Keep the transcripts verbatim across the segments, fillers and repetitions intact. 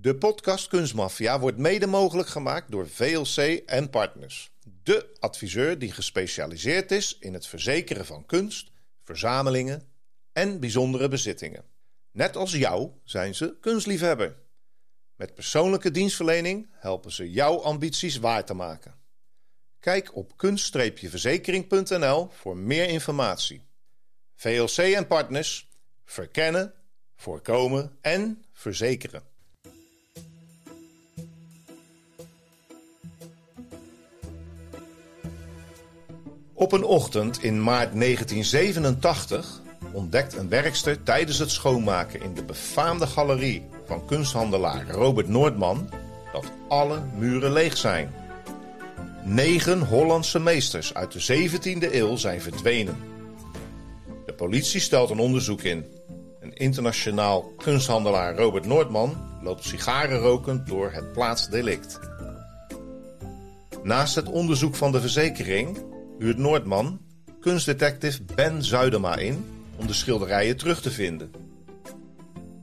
De podcast Kunstmafia wordt mede mogelijk gemaakt door V L C en Partners. De adviseur die gespecialiseerd is in het verzekeren van kunst, verzamelingen en bijzondere bezittingen. Net als jou zijn ze kunstliefhebber. Met persoonlijke dienstverlening helpen ze jouw ambities waar te maken. Kijk op kunst verzekering punt n l voor meer informatie. V L C en Partners. Verkennen, voorkomen en verzekeren. Op een ochtend in maart negentien zevenentachtig ontdekt een werkster tijdens het schoonmaken in de befaamde galerie van kunsthandelaar Robert Noortman dat alle muren leeg zijn. Negen Hollandse meesters uit de zeventiende eeuw zijn verdwenen. De politie stelt een onderzoek in. Een internationaal kunsthandelaar Robert Noortman loopt sigarenrokend door het plaatsdelict. Naast het onderzoek van de verzekering huurt Noortman kunstdetective Ben Zuidema in om de schilderijen terug te vinden.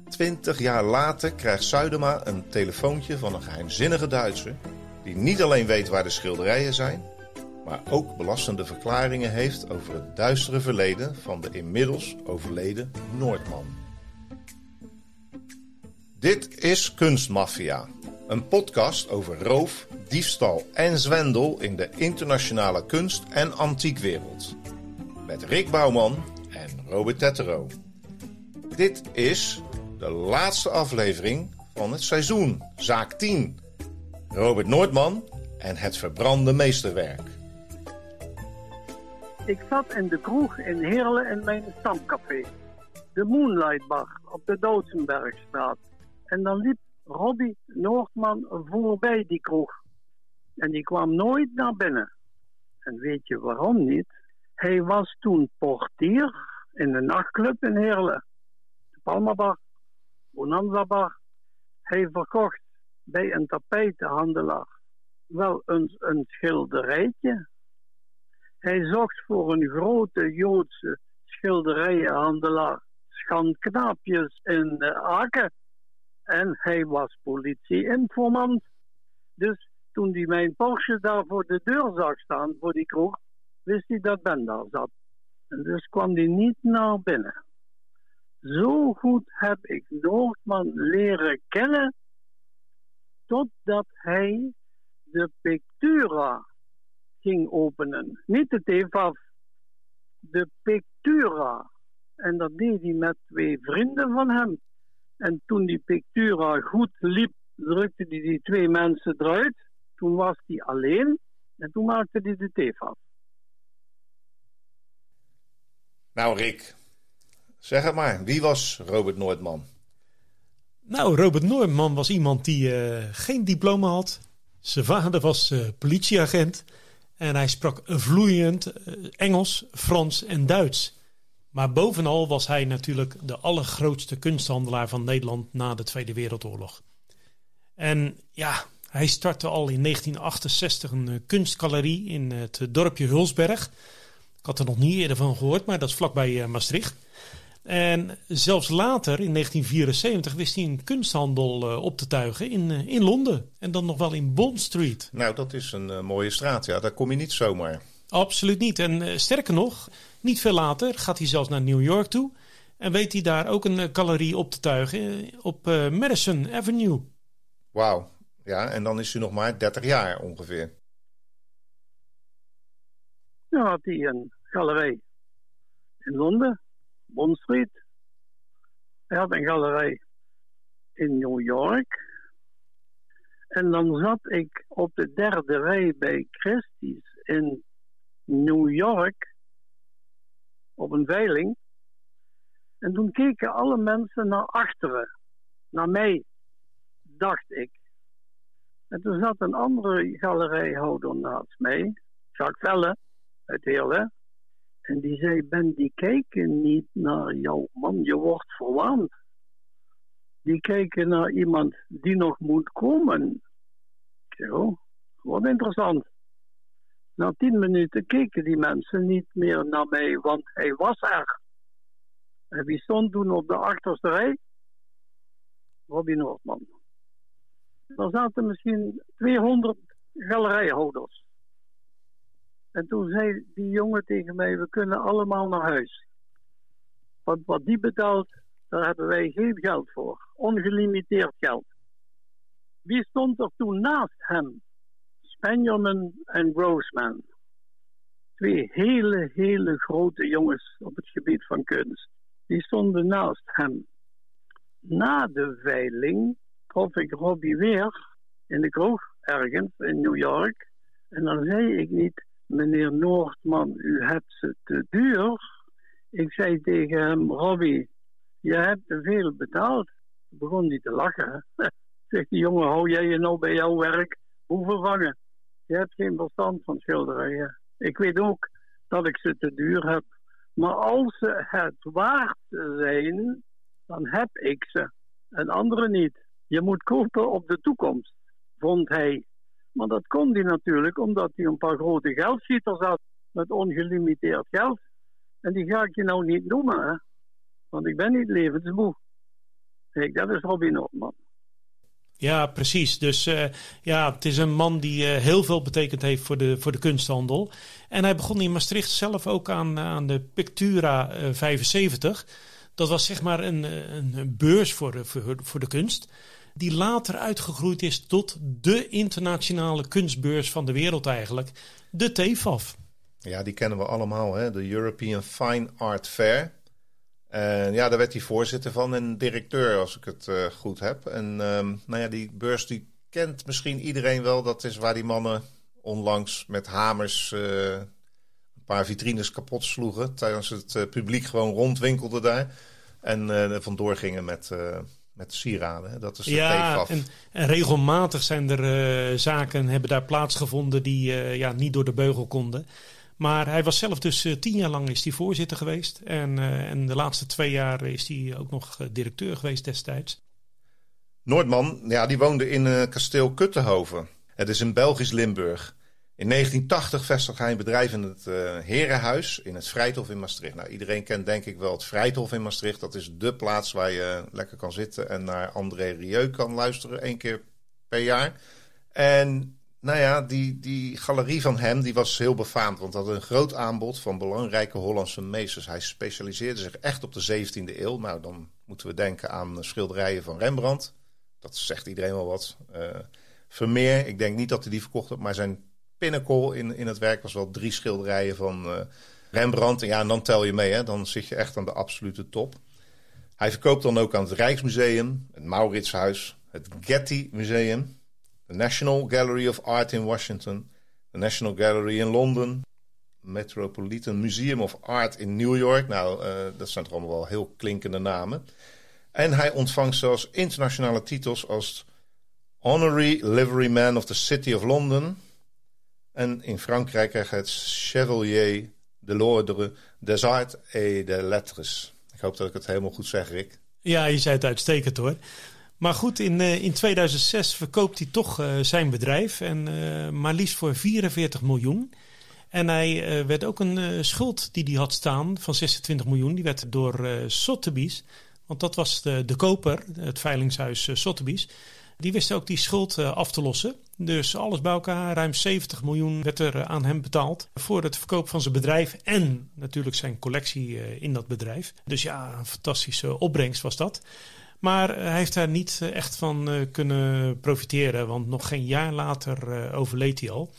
Twintig jaar later krijgt Zuidema een telefoontje van een geheimzinnige Duitser die niet alleen weet waar de schilderijen zijn, maar ook belastende verklaringen heeft over het duistere verleden van de inmiddels overleden Noortman. Dit is Kunstmafia, een podcast over roof, diefstal en zwendel in de internationale kunst- en antiekwereld. Met Rick Bouwman en Robert Tettero. Dit is de laatste aflevering van het seizoen, Zaak tien. Robert Noortman en het verbrande meesterwerk. Ik zat in de kroeg in Heerlen in mijn stamcafé. De Moonlight Bar op de Dautzenbergstraat. En dan liep Robby Noortman voorbij die kroeg. En die kwam nooit naar binnen. En weet je waarom niet? Hij was toen portier in de nachtclub in Heerlen. De Palmbar, Onanzabar. Hij verkocht bij een tapijtenhandelaar wel eens een schilderijtje. Hij zocht voor een grote Joodse schilderijenhandelaar schandknaapjes in uh, Aken. En hij was politie-informant. Dus toen hij mijn Porsche daar voor de deur zag staan, voor die kroeg, wist hij dat Ben daar zat. En dus kwam hij niet naar binnen. Zo goed heb ik Noortman leren kennen, totdat hij de Pictura ging openen. Niet de TEFAF, de Pictura. En dat deed hij met twee vrienden van hem. En toen die Pictura goed liep, drukte hij die twee mensen eruit. Toen was hij alleen en toen maakte hij de TEFAF. Nou Rick, zeg het maar, wie was Robert Noortman? Nou, Robert Noortman was iemand die uh, geen diploma had. Zijn vader was uh, politieagent en hij sprak vloeiend uh, Engels, Frans en Duits. Maar bovenal was hij natuurlijk de allergrootste kunsthandelaar van Nederland na de Tweede Wereldoorlog. En ja, hij startte al in negentien achtenzestig een kunstgalerie in het dorpje Hulsberg. Ik had er nog niet eerder van gehoord, maar dat is vlakbij Maastricht. En zelfs later, in negentien vierenzeventig, wist hij een kunsthandel op te tuigen in, in Londen. En dan nog wel in Bond Street. Nou, dat is een uh, mooie straat, ja. Daar kom je niet zomaar. Absoluut niet. En uh, sterker nog, niet veel later gaat hij zelfs naar New York toe. En weet hij daar ook een uh, galerie op te tuigen op uh, Madison Avenue. Wauw. Ja, en dan is hij nog maar dertig jaar ongeveer. Dan had hij een galerij in Londen, Bond Street. Hij had een galerij in New York. En dan zat ik op de derde rij bij Christie's in New York op een veiling. En toen keken alle mensen naar achteren, naar mij, dacht ik. En toen zat een andere galerijhouder naast mij, Jacques Velle uit Heerlen. En die zei, Ben, die kijken niet naar jou, man, je wordt verwaand. Die kijken naar iemand die nog moet komen. Ik zei, oh, wat interessant. Na tien minuten keken die mensen niet meer naar mij, want hij was er. En wie stond toen op de achterste rij? Robby Noortman. Daar zaten misschien tweehonderd galerijhouders. En toen zei die jongen tegen mij, we kunnen allemaal naar huis. Want wat die betaalt, daar hebben wij geen geld voor. Ongelimiteerd geld. Wie stond er toen naast hem? Benjamin en Roseman. Twee hele, hele grote jongens op het gebied van kunst. Die stonden naast hem. Na de veiling trof ik Robbie weer in de kroeg ergens in New York. En dan zei ik niet, meneer Noortman, u hebt ze te duur. Ik zei tegen hem, Robbie, je hebt te veel betaald. Ik begon niet te lachen. Zegt die jongen, hou jij je nou bij jouw werk? Hoeveel vangen? Je hebt geen verstand van schilderijen. Ik weet ook dat ik ze te duur heb. Maar als ze het waard zijn, dan heb ik ze. En anderen niet. Je moet kopen op de toekomst, vond hij. Maar dat kon hij natuurlijk omdat hij een paar grote geldschieters had met ongelimiteerd geld. En die ga ik je nou niet noemen, hè? Want ik ben niet levensmoe. Kijk, dat is Robert Noortman. Ja, precies. Dus uh, ja, het is een man die uh, heel veel betekend heeft voor de, voor de kunsthandel. En hij begon in Maastricht zelf ook aan, aan de Pictura uh, vijfenzeventig. Dat was zeg maar een, een beurs voor, voor, voor de kunst. Die later uitgegroeid is tot de internationale kunstbeurs van de wereld eigenlijk. De TEFAF. Ja, die kennen we allemaal, hè? De European Fine Art Fair. En ja, daar werd hij voorzitter van en directeur, als ik het uh, goed heb. En um, nou ja, die beurs die kent misschien iedereen wel. Dat is waar die mannen onlangs met hamers uh, een paar vitrines kapot sloegen. Tijdens het uh, publiek gewoon rondwinkelden daar. En uh, vandoor gingen met, uh, met sieraden. Hè. Dat is de ja, TEFAF. En, en regelmatig zijn er uh, zaken, hebben daar plaatsgevonden die uh, ja, niet door de beugel konden. Maar hij was zelf dus uh, tien jaar lang is hij voorzitter geweest. En, uh, en de laatste twee jaar is hij ook nog uh, directeur geweest destijds. Noortman, ja, die woonde in uh, Kasteel Kuttenhoven. Het is in Belgisch Limburg. In negentien tachtig vestigde hij een bedrijf in het uh, Herenhuis in het Vrijthof in Maastricht. Nou, iedereen kent denk ik wel het Vrijthof in Maastricht. Dat is dé plaats waar je lekker kan zitten en naar André Rieu kan luisteren. Één keer per jaar. En... Nou ja, die, die galerie van hem die was heel befaamd. Want hij had een groot aanbod van belangrijke Hollandse meesters. Hij specialiseerde zich echt op de zeventiende eeuw. Nou, dan moeten we denken aan schilderijen van Rembrandt. Dat zegt iedereen wel wat. Uh, Vermeer, ik denk niet dat hij die verkocht had. Maar zijn pinnacle in, in het werk was wel drie schilderijen van uh, Rembrandt. En ja, en dan tel je mee, hè? Dan zit je echt aan de absolute top. Hij verkoopt dan ook aan het Rijksmuseum, het Mauritshuis, het Getty Museum... de National Gallery of Art in Washington, de National Gallery in Londen, Metropolitan Museum of Art in New York. Nou, uh, dat zijn toch allemaal wel heel klinkende namen. En hij ontvangt zelfs internationale titels als Honorary Liveryman of the City of London. En in Frankrijk krijgt hij het Chevalier de l'Ordre des Arts et des Lettres. Ik hoop dat ik het helemaal goed zeg, Rick. Ja, je zei het uitstekend hoor. Maar goed, in, in tweeduizend zes verkoopt hij toch uh, zijn bedrijf. En, uh, maar liefst voor vierenveertig miljoen. En hij uh, werd ook een uh, schuld die hij had staan van zesentwintig miljoen. Die werd door uh, Sotheby's. Want dat was de, de koper, het veilingshuis uh, Sotheby's. Die wist ook die schuld uh, af te lossen. Dus alles bij elkaar, ruim zeventig miljoen werd er uh, aan hem betaald. Voor het verkoop van zijn bedrijf en natuurlijk zijn collectie uh, in dat bedrijf. Dus ja, een fantastische opbrengst was dat. Maar hij heeft daar niet echt van kunnen profiteren. Want nog geen jaar later overleed hij al.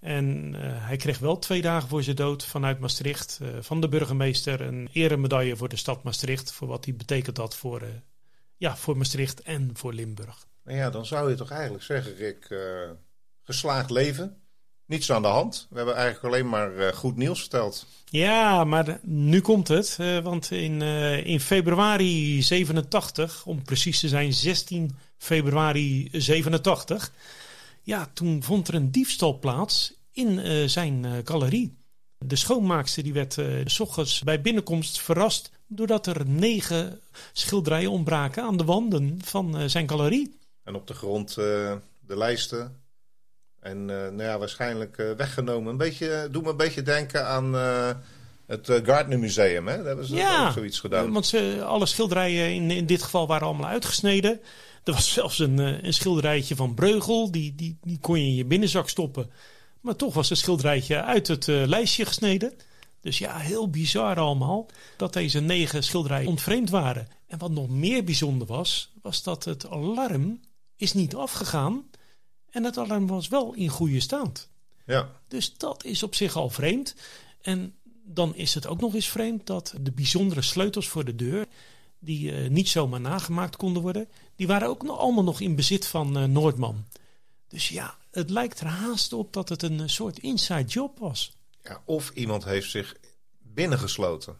En hij kreeg wel twee dagen voor zijn dood vanuit Maastricht. Van de burgemeester een eremedaille voor de stad Maastricht. Voor wat hij betekent had voor, ja, voor Maastricht en voor Limburg. Nou ja, dan zou je toch eigenlijk zeggen, Rick. Uh, geslaagd leven. Niets aan de hand. We hebben eigenlijk alleen maar goed nieuws verteld. Ja, maar nu komt het. Want in, in februari zevenentachtig, om precies te zijn zestien februari zevenentachtig... ja, toen vond er een diefstal plaats in uh, zijn galerie. De schoonmaakster die werd uh, 's ochtends bij binnenkomst verrast... doordat er negen schilderijen ontbraken aan de wanden van uh, zijn galerie. En op de grond uh, de lijsten... En uh, nou ja, waarschijnlijk uh, weggenomen. Een beetje, doe me een beetje denken aan uh, het uh, Gardner Museum. Hè? Daar hebben ze ja, ook zoiets gedaan. Want ze, alle schilderijen in, in dit geval waren allemaal uitgesneden. Er was zelfs een, uh, een schilderijtje van Breugel. Die, die, die kon je in je binnenzak stoppen. Maar toch was het schilderijtje uit het uh, lijstje gesneden. Dus ja, heel bizar allemaal dat deze negen schilderijen ontvreemd waren. En wat nog meer bijzonder was, was dat het alarm is niet afgegaan. En het alarm was wel in goede staat. Ja. Dus dat is op zich al vreemd. En dan is het ook nog eens vreemd dat de bijzondere sleutels voor de deur, die uh, niet zomaar nagemaakt konden worden, die waren ook nog allemaal nog in bezit van uh, Noortman. Dus ja, het lijkt er haast op dat het een soort inside job was. Ja, of iemand heeft zich binnengesloten.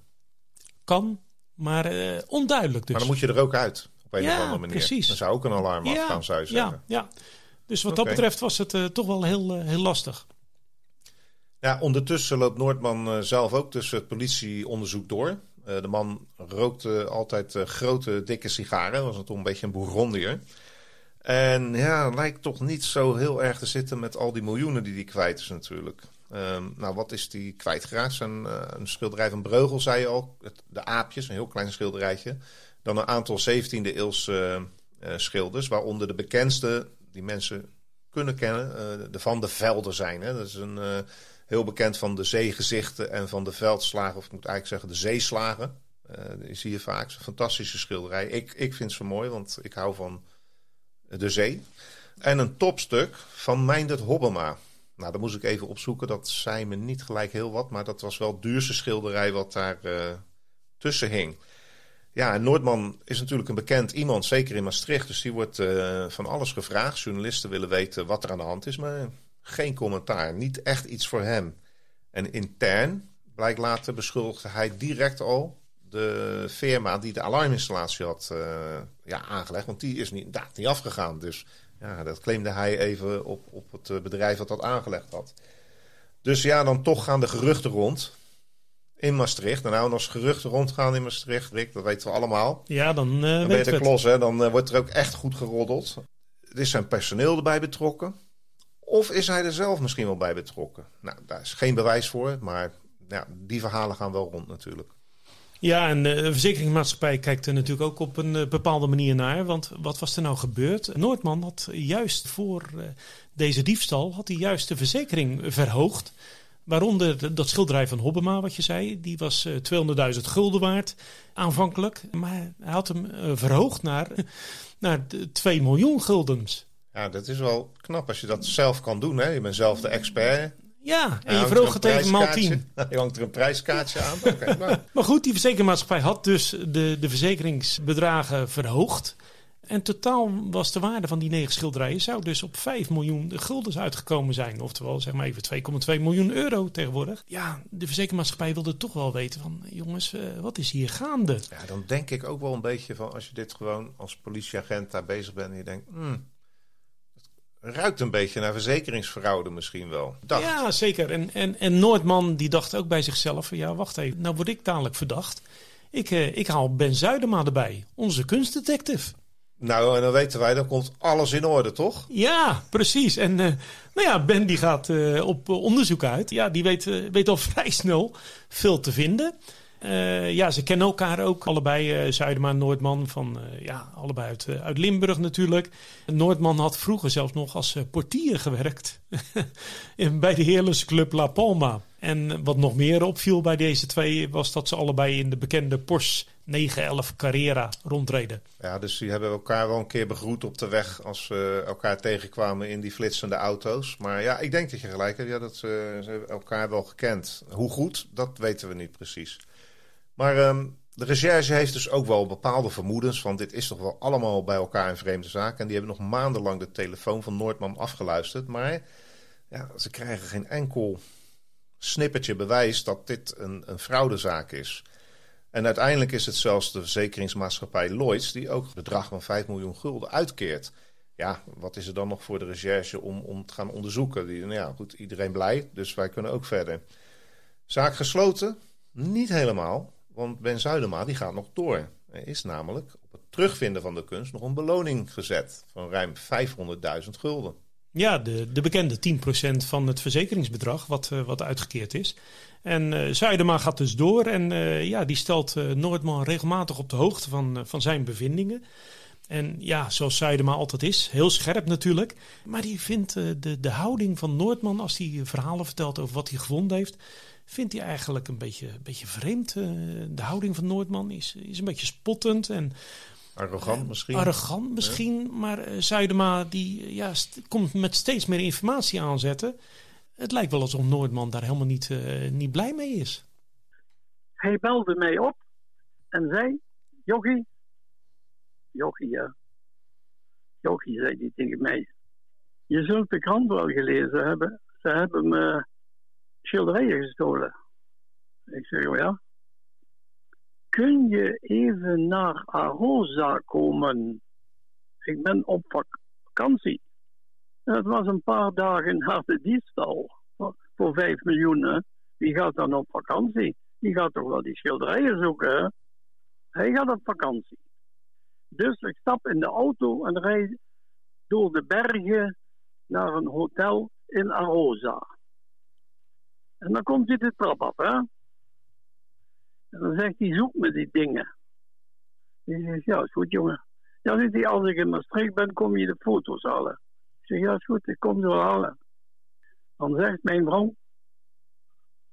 Kan, maar uh, onduidelijk dus. Maar dan moet je er ook uit, op een ja, of andere manier. Precies. Dan zou ook een alarm ja, afgaan, zou je zeggen. Ja, ja. Dus wat okay. dat betreft was het uh, toch wel heel, uh, heel lastig. Ja, ondertussen loopt Noortman uh, zelf ook tussen het politieonderzoek door. Uh, de man rookte altijd uh, grote, dikke sigaren. Was toch een beetje een Bourgondier. En ja, lijkt toch niet zo heel erg te zitten met al die miljoenen die hij kwijt is natuurlijk. Um, nou, wat is die kwijtgeraakt? Een, uh, een schilderij van Breugel, zei je al. Het, de aapjes, een heel klein schilderijtje. Dan een aantal zeventiende-eeuwse uh, uh, schilders, waaronder de bekendste die mensen kunnen kennen, uh, de Van de Velde zijn. Hè? Dat is een, uh, heel bekend van de zeegezichten en van de veldslagen, of ik moet eigenlijk zeggen de zeeslagen. Uh, die zie je vaak. Fantastische schilderij. Ik, ik vind ze mooi, want ik hou van de zee. En een topstuk van Meindert Hobbema. Nou, dat moest ik even opzoeken. Dat zei me niet gelijk heel wat, maar dat was wel het duurste schilderij wat daar uh, tussen hing. Ja, en Noortman is natuurlijk een bekend iemand, zeker in Maastricht. Dus die wordt uh, van alles gevraagd. Journalisten willen weten wat er aan de hand is, maar geen commentaar. Niet echt iets voor hem. En intern, blijkt later, beschuldigde hij direct al de firma die de alarminstallatie had uh, ja, aangelegd. Want die is niet, inderdaad niet afgegaan. Dus ja, dat claimde hij even op, op het bedrijf dat dat aangelegd had. Dus ja, dan toch gaan de geruchten rond in Maastricht. En nou, als geruchten rondgaan in Maastricht, Rick, dat weten we allemaal. Ja, dan, uh, dan ben je de klos, hè? Dan uh, wordt er ook echt goed geroddeld. Is zijn personeel erbij betrokken? Of is hij er zelf misschien wel bij betrokken? Nou, daar is geen bewijs voor, maar ja, die verhalen gaan wel rond natuurlijk. Ja, en de verzekeringsmaatschappij kijkt er natuurlijk ook op een bepaalde manier naar. Want wat was er nou gebeurd? Noortman had juist voor deze diefstal had hij juist de verzekering verhoogd. Waaronder dat schilderij van Hobbema, wat je zei. Die was tweehonderdduizend gulden waard aanvankelijk. Maar hij had hem verhoogd naar, naar twee miljoen guldens. Ja, dat is wel knap als je dat zelf kan doen. Hè? Je bent zelf de expert. Ja, en je, je verhoogt het tegen maal tien. Je hangt er een prijskaartje aan. Okay, nou. Maar goed, die verzekeringsmaatschappij had dus de, de verzekeringsbedragen verhoogd. En totaal was de waarde van die negen schilderijen zou dus op vijf miljoen guldens uitgekomen zijn. Oftewel, zeg maar even twee komma twee miljoen euro tegenwoordig. Ja, de verzekeringsmaatschappij wilde toch wel weten van, jongens, uh, wat is hier gaande? Ja, dan denk ik ook wel een beetje van, als je dit gewoon als politieagent daar bezig bent en je denkt, hmm, ruikt een beetje naar verzekeringsfraude misschien wel. Dacht. Ja, zeker. En, en, en Noortman die dacht ook bij zichzelf van, ja, wacht even, nou word ik dadelijk verdacht. Ik, uh, ik haal Ben Zuidema erbij, onze kunstdetective. Nou, en dan weten wij, dan komt alles in orde, toch? Ja, precies. En uh, nou ja, Ben die gaat uh, op onderzoek uit. Ja, die weet, uh, weet al vrij snel veel te vinden. Uh, ja, ze kennen elkaar ook. Allebei, uh, Zuidema en Noortman, van, uh, ja, allebei uit, uh, uit Limburg natuurlijk. Noortman had vroeger zelfs nog als uh, portier gewerkt bij de Heerlenclub La Palma. En wat nog meer opviel bij deze twee was dat ze allebei in de bekende Porsche negen elf Carrera rondreden. Ja, dus die hebben elkaar wel een keer begroet op de weg als ze elkaar tegenkwamen in die flitsende auto's. Maar ja, ik denk dat je gelijk hebt. Ja, dat ze, ze hebben elkaar wel gekend. Hoe goed, dat weten we niet precies. Maar um, de recherche heeft dus ook wel bepaalde vermoedens, want dit is toch wel allemaal bij elkaar een vreemde zaak. En die hebben nog maandenlang de telefoon van Noortman afgeluisterd. Maar ja, ze krijgen geen enkel snippertje bewijs dat dit een, een fraudezaak is. En uiteindelijk is het zelfs de verzekeringsmaatschappij Lloyds die ook het bedrag van vijf miljoen gulden uitkeert. Ja, wat is er dan nog voor de recherche om, om te gaan onderzoeken? Die, nou ja, goed, iedereen blij, dus wij kunnen ook verder. Zaak gesloten? Niet helemaal, want Ben Zuidema die gaat nog door. Er is namelijk op het terugvinden van de kunst nog een beloning gezet van ruim vijfhonderdduizend gulden. Ja, de, de bekende tien procent van het verzekeringsbedrag wat, uh, wat uitgekeerd is. En uh, Zuidema gaat dus door en uh, ja, die stelt uh, Noortman regelmatig op de hoogte van, uh, van zijn bevindingen. En ja, zoals Zuidema altijd is, heel scherp natuurlijk. Maar die vindt uh, de, de houding van Noortman, als hij verhalen vertelt over wat hij gevonden heeft, vindt hij eigenlijk een beetje, een beetje vreemd. Uh, de houding van Noortman is, is een beetje spottend en arrogant misschien. Arrogant misschien, ja. Maar uh, Zuidema die, ja, st- komt met steeds meer informatie aanzetten. Het lijkt wel alsof Noortman daar helemaal niet, uh, niet blij mee is. Hij belde mij op en zei: Jochie, Jochie, ja. Jochie, zei hij tegen mij. Je zult de krant wel gelezen hebben. Ze hebben me schilderijen gestolen. Ik zeg: oh ja. Kun je even naar Arosa komen? Ik ben op vakantie. En dat was een paar dagen na de diefstal. Voor vijf miljoen, hè? Wie gaat dan op vakantie? Die gaat toch wel die schilderijen zoeken, hè? Hij gaat op vakantie. Dus ik stap in de auto en rijd door de bergen naar een hotel in Arosa. En dan komt hij de trap af, hè? En dan zegt hij: zoek me die dingen. Ik zeg: ja, is goed, jongen. Ja, zegt hij, als ik in Maastricht ben, kom je de foto's halen. Ik zeg: ja, is goed, ik kom ze halen. Dan zegt mijn vrouw,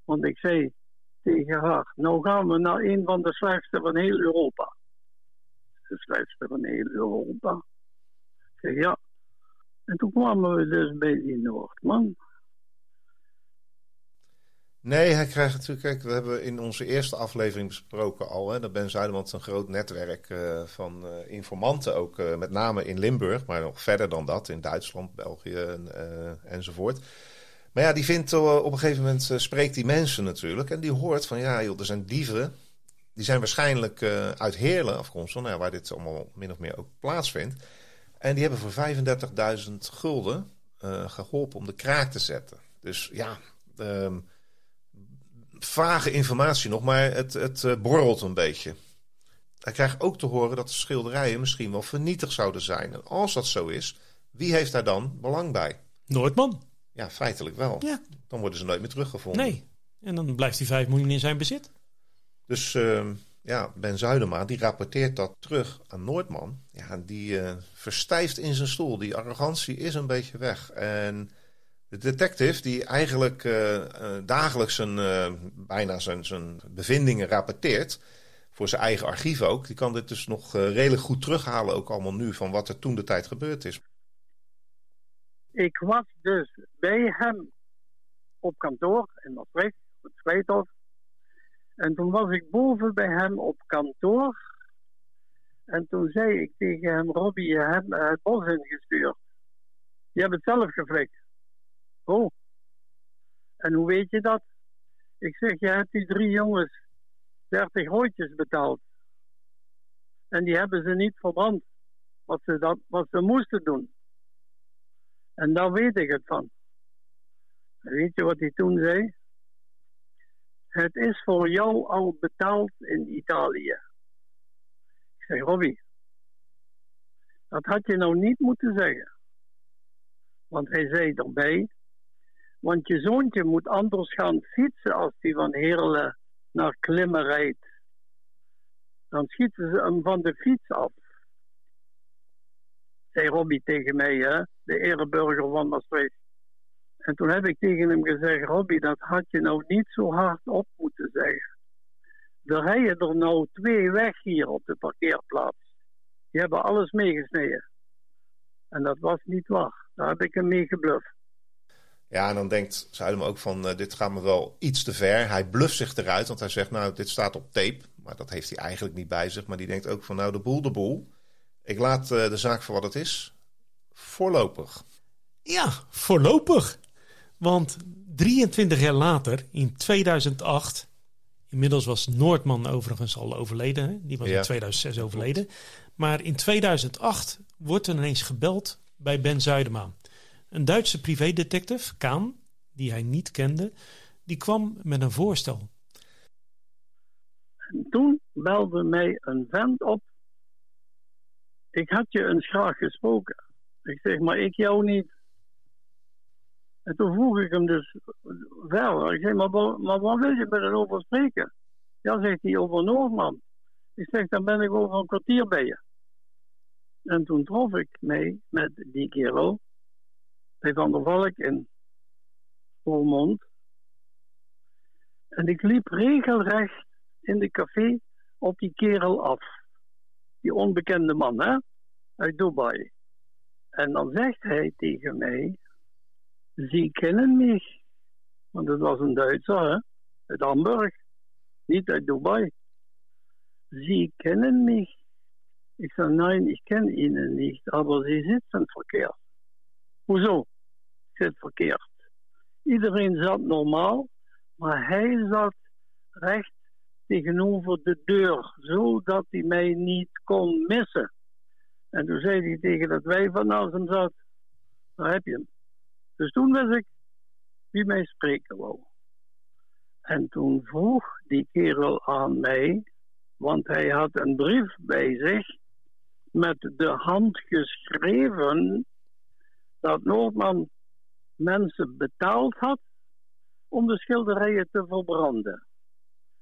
want ik zei tegen haar: nou gaan we naar een van de slechtste van heel Europa. De slechtste van heel Europa. Ik zeg: ja. En toen kwamen we dus bij die Noortman. Nee, hij krijgt natuurlijk, kijk, we hebben in onze eerste aflevering besproken al, hè, dat Ben Zuidema een groot netwerk uh, van uh, informanten, ook uh, met name in Limburg, maar nog verder dan dat, in Duitsland, België en, uh, enzovoort. Maar ja, die vindt uh, op een gegeven moment, uh, spreekt die mensen natuurlijk, en die hoort van: ja joh, er zijn dieven, die zijn waarschijnlijk uh, uit Heerlen afkomstig, nou, waar dit allemaal min of meer ook plaatsvindt. En die hebben voor vijfendertigduizend gulden uh, geholpen om de kraak te zetten. Dus ja... Um, vage informatie nog, maar het, het uh, borrelt een beetje. Hij krijgt ook te horen dat de schilderijen misschien wel vernietigd zouden zijn. En als dat zo is, wie heeft daar dan belang bij? Noortman. Ja, feitelijk wel. Ja. Dan worden ze nooit meer teruggevonden. Nee, en dan blijft die vijf miljoen in zijn bezit. Dus uh, ja, Ben Zuidema, die rapporteert dat terug aan Noortman. Ja, die uh, verstijft in zijn stoel. Die arrogantie is een beetje weg. En... de detective die eigenlijk uh, uh, dagelijks zijn, uh, bijna zijn, zijn bevindingen rapporteert, voor zijn eigen archief ook, die kan dit dus nog uh, redelijk goed terughalen, ook allemaal nu, van wat er toen de tijd gebeurd is. Ik was dus bij hem op kantoor in Maastricht, het Vrijthof. En toen was ik boven bij hem op kantoor. En toen zei ik tegen hem: Robbie, je hebt me het bos ingestuurd. Je hebt het zelf geflikt. Oh, en hoe weet je dat? Ik zeg: je hebt die drie jongens dertig hooitjes betaald. En die hebben ze niet verbrand, wat ze, dat, wat ze moesten doen. En daar weet ik het van. En weet je wat hij toen zei? Het is voor jou al betaald in Italië. Ik zeg: Robbie, dat had je nou niet moeten zeggen. Want hij zei erbij: want je zoontje moet anders gaan fietsen als die van Heerlen naar Klimmen rijdt. Dan schieten ze hem van de fiets af. Zei Robbie tegen mij, hè, de ereburger van Maastricht. En toen heb ik tegen hem gezegd: Robbie, dat had je nou niet zo hard op moeten zeggen. Er rijden er nou twee weg hier op de parkeerplaats. Die hebben alles meegesneden. En dat was niet waar. Daar heb ik hem mee gebluft. Ja, en dan denkt Zuidema ook van: uh, dit gaat me wel iets te ver. Hij bluft zich eruit, want hij zegt: nou, dit staat op tape. Maar dat heeft hij eigenlijk niet bij zich. Maar die denkt ook van: nou, de boel, de boel. Ik laat uh, de zaak voor wat het is. Voorlopig. Ja, voorlopig. Want drieëntwintig jaar later, in tweeduizend acht... inmiddels was Noortman overigens al overleden. Hè? Die was ja. in tweeduizend zes overleden. Maar in tweeduizend acht wordt er ineens gebeld bij Ben Zuidema. Een Duitse privédetective, Kaan, die hij niet kende, die kwam met een voorstel. En toen belde mij een vent op. Ik had je eens graag gesproken. Ik zeg: maar ik jou niet. En toen vroeg ik hem dus verder. Ik zeg: maar, maar waar wil je met het over spreken? Ja, zegt hij, over Noortman. Ik zeg: dan ben ik over een kwartier bij je. En toen trof ik mee met die kerel bij Van der Valk in Volmond. En ik liep regelrecht in de café op die kerel af. Die onbekende man, hè? Uit Dubai. En dan zegt hij tegen mij... Ze kennen mij. Want het was een Duitser, hè? Uit Hamburg. Niet uit Dubai. Ze kennen mij. Ik zei, nein, ik ken ihnen niet. Maar ze zitten verkeerd. Hoezo? Ik zit verkeerd. Iedereen zat normaal. Maar hij zat recht tegenover de deur, zodat hij mij niet kon missen. En toen zei hij tegen dat wij van naast hem zat, daar heb je hem. Dus toen wist ik wie mij spreken wou. En toen vroeg die kerel aan mij, want hij had een brief bij zich, met de hand geschreven dat Noortman mensen betaald had om de schilderijen te verbranden.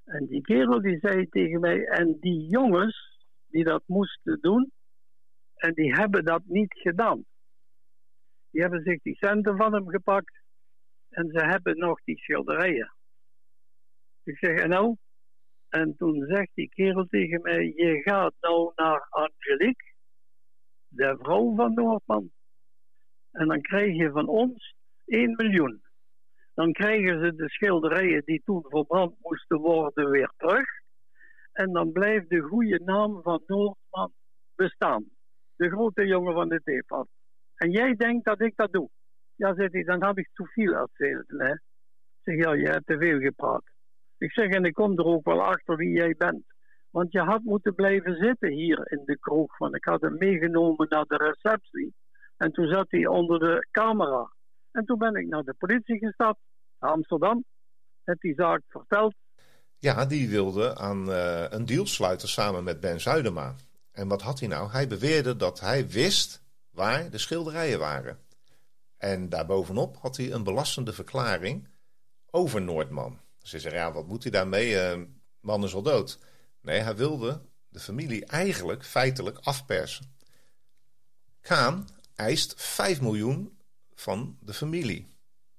En die kerel die zei tegen mij... en die jongens die dat moesten doen... en die hebben dat niet gedaan. Die hebben zich die centen van hem gepakt... en ze hebben nog die schilderijen. Ik zeg, en nou? En toen zegt die kerel tegen mij... je gaat nou naar Angelique... de vrouw van Noortman... en dan krijg je van ons één miljoen... Dan krijgen ze de schilderijen die toen verbrand moesten worden weer terug. En dan blijft de goede naam van Noortman bestaan. De grote jongen van de TEFAF. En jij denkt dat ik dat doe. Ja, zegt hij, dan heb ik te veel erzählt, hè? Ik zeg, ja, je hebt te veel gepraat. Ik zeg, en ik kom er ook wel achter wie jij bent. Want je had moeten blijven zitten hier in de kroeg. Want ik had hem meegenomen naar de receptie. En toen zat hij onder de camera. En toen ben ik naar de politie gestapt. Amsterdam, heb die zaak verteld. Ja, die wilde aan uh, een deal sluiten samen met Ben Zuidema. En wat had hij nou? Hij beweerde dat hij wist waar de schilderijen waren. En daarbovenop had hij een belastende verklaring over Noortman. Ze zei, ja, wat moet hij daarmee? Uh, man is al dood. Nee, hij wilde de familie eigenlijk feitelijk afpersen. Kaan eist vijf miljoen van de familie.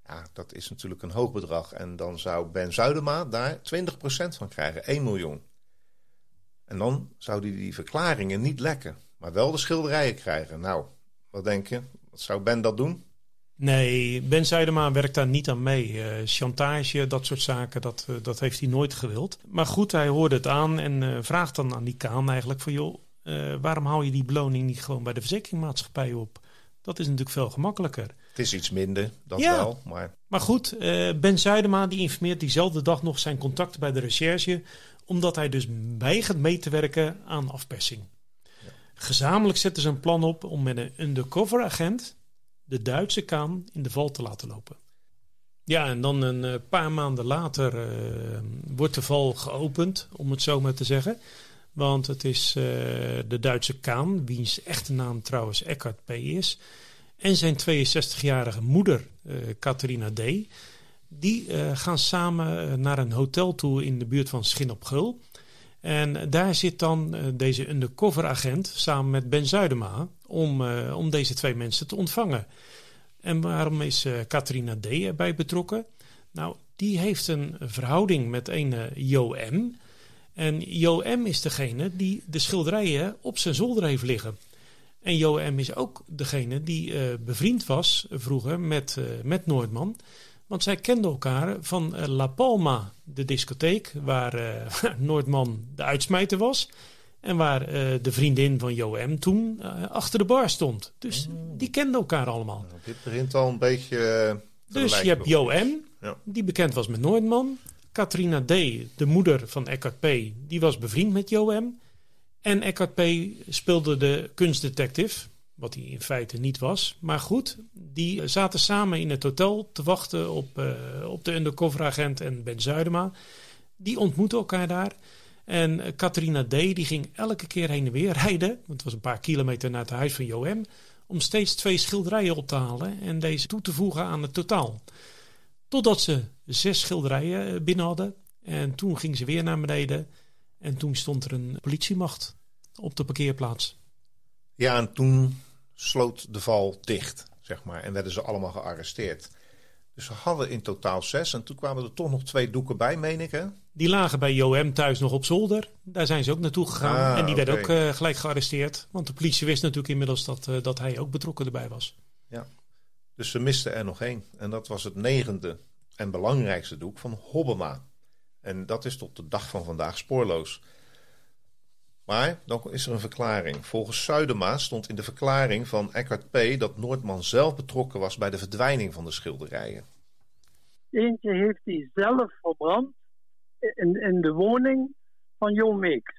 Ja, dat is natuurlijk een hoog bedrag. En dan zou Ben Zuidema daar twintig procent van krijgen. één miljoen. En dan zou hij die verklaringen niet lekken. Maar wel de schilderijen krijgen. Nou, wat denk je? Zou Ben dat doen? Nee, Ben Zuidema werkt daar niet aan mee. Uh, chantage, dat soort zaken, dat, uh, dat heeft hij nooit gewild. Maar goed, hij hoorde het aan en uh, vraagt dan aan die Kaan eigenlijk van... joh, uh, waarom hou je die beloning niet gewoon bij de verzekeringmaatschappij op? Dat is natuurlijk veel gemakkelijker. Het is iets minder, dat ja, wel. Maar, maar goed, uh, Ben Zuidema die informeert diezelfde dag nog zijn contact bij de recherche... omdat hij dus weigert mee te werken aan afpersing. Ja. Gezamenlijk zetten ze een plan op om met een undercover agent... de Duitse Kaan in de val te laten lopen. Ja, en dan een paar maanden later uh, wordt de val geopend, om het zo maar te zeggen... Want het is uh, de Duitse Kaan, wiens echte naam trouwens Eckhard P. is. En zijn tweeënzestigjarige moeder, uh, Catharina D. Die uh, gaan samen naar een hotel toe in de buurt van Schin op Geul. En daar zit dan uh, deze undercover agent samen met Ben Zuidema om, uh, om deze twee mensen te ontvangen. En waarom is uh, Catharina D. erbij betrokken? Nou, die heeft een verhouding met een uh, Jo M. En Jo M. is degene die de schilderijen op zijn zolder heeft liggen. En Jo M. is ook degene die uh, bevriend was vroeger met, uh, met Noortman. Want zij kenden elkaar van uh, La Palma, de discotheek... waar uh, Noortman de uitsmijter was... en waar uh, de vriendin van Jo M. toen uh, achter de bar stond. Dus mm. die kenden elkaar allemaal. Nou, dit begint al een beetje... Uh, dus je hebt Jo M., ja. die bekend was met Noortman... Catharina D., de moeder van Eckhard P., die was bevriend met Jo M. En Eckhard P. speelde de kunstdetective, wat hij in feite niet was. Maar goed, die zaten samen in het hotel te wachten op, uh, op de undercoveragent en Ben Zuidema. Die ontmoetten elkaar daar. En Catharina D. die ging elke keer heen en weer rijden, want het was een paar kilometer naar het huis van Jo M., om steeds twee schilderijen op te halen en deze toe te voegen aan het totaal. Totdat ze zes schilderijen binnen hadden. En toen ging ze weer naar beneden. En toen stond er een politiemacht op de parkeerplaats. Ja, en toen sloot de val dicht, zeg maar. En werden ze allemaal gearresteerd. Dus ze hadden in totaal zes. En toen kwamen er toch nog twee doeken bij, meen ik, hè? Die lagen bij Jo M. thuis nog op zolder. Daar zijn ze ook naartoe gegaan. Ah, en die okay. werden ook uh, gelijk gearresteerd. Want de politie wist natuurlijk inmiddels dat, uh, dat hij ook betrokken erbij was. Ja, dus ze misten er nog één. En dat was het negende en belangrijkste doek van Hobbema. En dat is tot de dag van vandaag spoorloos. Maar dan is er een verklaring. Volgens Zuidema stond in de verklaring van Eckhard P. dat Noortman zelf betrokken was bij de verdwijning van de schilderijen. Eentje heeft hij zelf verbrand in, in de woning van Jo Meeks.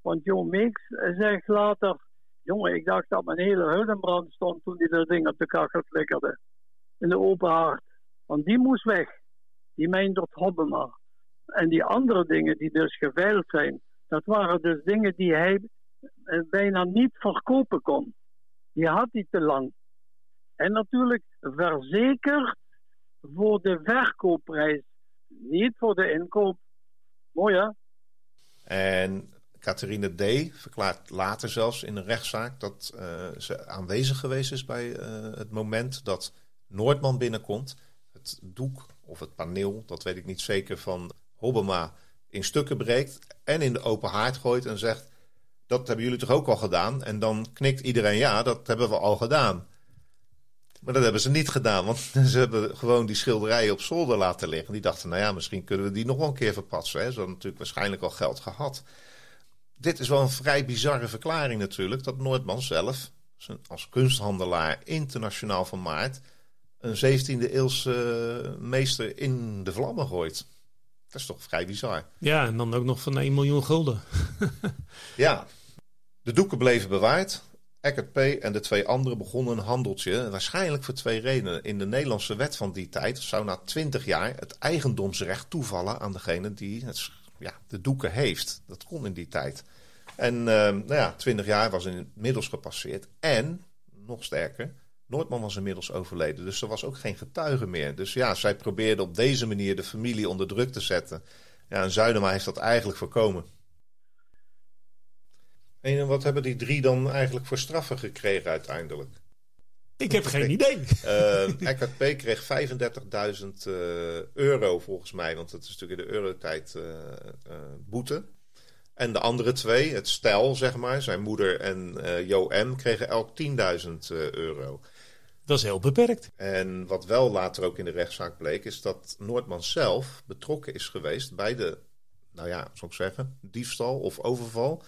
Want Jo Meeks zegt later... Jongen, ik dacht dat mijn hele huid in brand stond toen hij dat ding op de kachel flikkerde. In de open haard. Want die moest weg. Die Meindert Hobbema. En die andere dingen die dus geveild zijn... Dat waren dus dingen die hij bijna niet verkopen kon. Die had hij te lang. En natuurlijk verzekerd voor de verkoopprijs. Niet voor de inkoop. Mooi hè? En Catharina D. verklaart later zelfs in een rechtszaak... dat uh, ze aanwezig geweest is bij uh, het moment dat Noortman binnenkomt. Het doek of het paneel, dat weet ik niet zeker, van Hobbema... in stukken breekt en in de open haard gooit en zegt... dat hebben jullie toch ook al gedaan? En dan knikt iedereen, ja, dat hebben we al gedaan. Maar dat hebben ze niet gedaan, want ze hebben gewoon die schilderijen op zolder laten liggen. Die dachten, nou ja, misschien kunnen we die nog wel een keer verpatsen. Hè? Ze hadden natuurlijk waarschijnlijk al geld gehad. Dit is wel een vrij bizarre verklaring natuurlijk... dat Noortman zelf, als kunsthandelaar internationaal van maart... een zeventiende-eeuwse meester in de vlammen gooit... Dat is toch vrij bizar. Ja, en dan ook nog van één miljoen gulden. Ja, de doeken bleven bewaard. Eckhard P. en de twee anderen begonnen een handeltje. Waarschijnlijk voor twee redenen. In de Nederlandse wet van die tijd zou na twintig jaar het eigendomsrecht toevallen aan degene die het, ja, de doeken heeft. Dat kon in die tijd. En uh, nou ja, twintig jaar was inmiddels gepasseerd. En, nog sterker, Noortman was inmiddels overleden, dus er was ook geen getuige meer. Dus ja, zij probeerde op deze manier de familie onder druk te zetten. Ja, en Zuidema heeft dat eigenlijk voorkomen. En wat hebben die drie dan eigenlijk voor straffen gekregen uiteindelijk? Ik heb geen idee. Uh, Eckhard P. kreeg vijfendertigduizend uh, euro volgens mij, want dat is natuurlijk in de eurotijd uh, uh, boete. En de andere twee, het stel, zeg maar, zijn moeder en uh, Jo M., kregen elk tienduizend uh, euro. Dat is heel beperkt. En wat wel later ook in de rechtszaak bleek... is dat Noortman zelf betrokken is geweest bij de... nou ja, zou ik zeggen, diefstal of overval.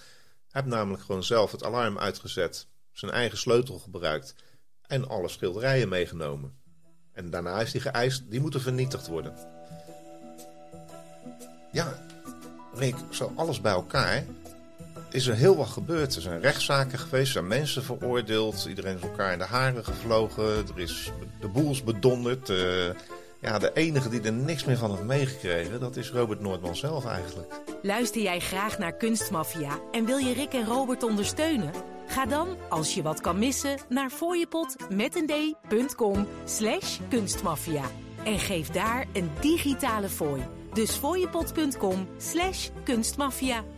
Hij heeft namelijk gewoon zelf het alarm uitgezet... zijn eigen sleutel gebruikt... en alle schilderijen meegenomen. En daarna is hij geëist, die moeten vernietigd worden. Ja, Rick, zo alles bij elkaar... is er heel wat gebeurd. Er zijn rechtszaken geweest, er zijn mensen veroordeeld... iedereen is elkaar in de haren gevlogen... er is de boels bedonderd. Uh, ja, de enige die er niks meer van heeft meegekregen... dat is Robert Noortman zelf eigenlijk. Luister jij graag naar Kunstmafia... en wil je Rick en Robert ondersteunen? Ga dan, als je wat kan missen... naar fooiepot met een d punt com slash kunstmafia... en geef daar een digitale fooi. Dus fooiepot punt com slash kunstmafia...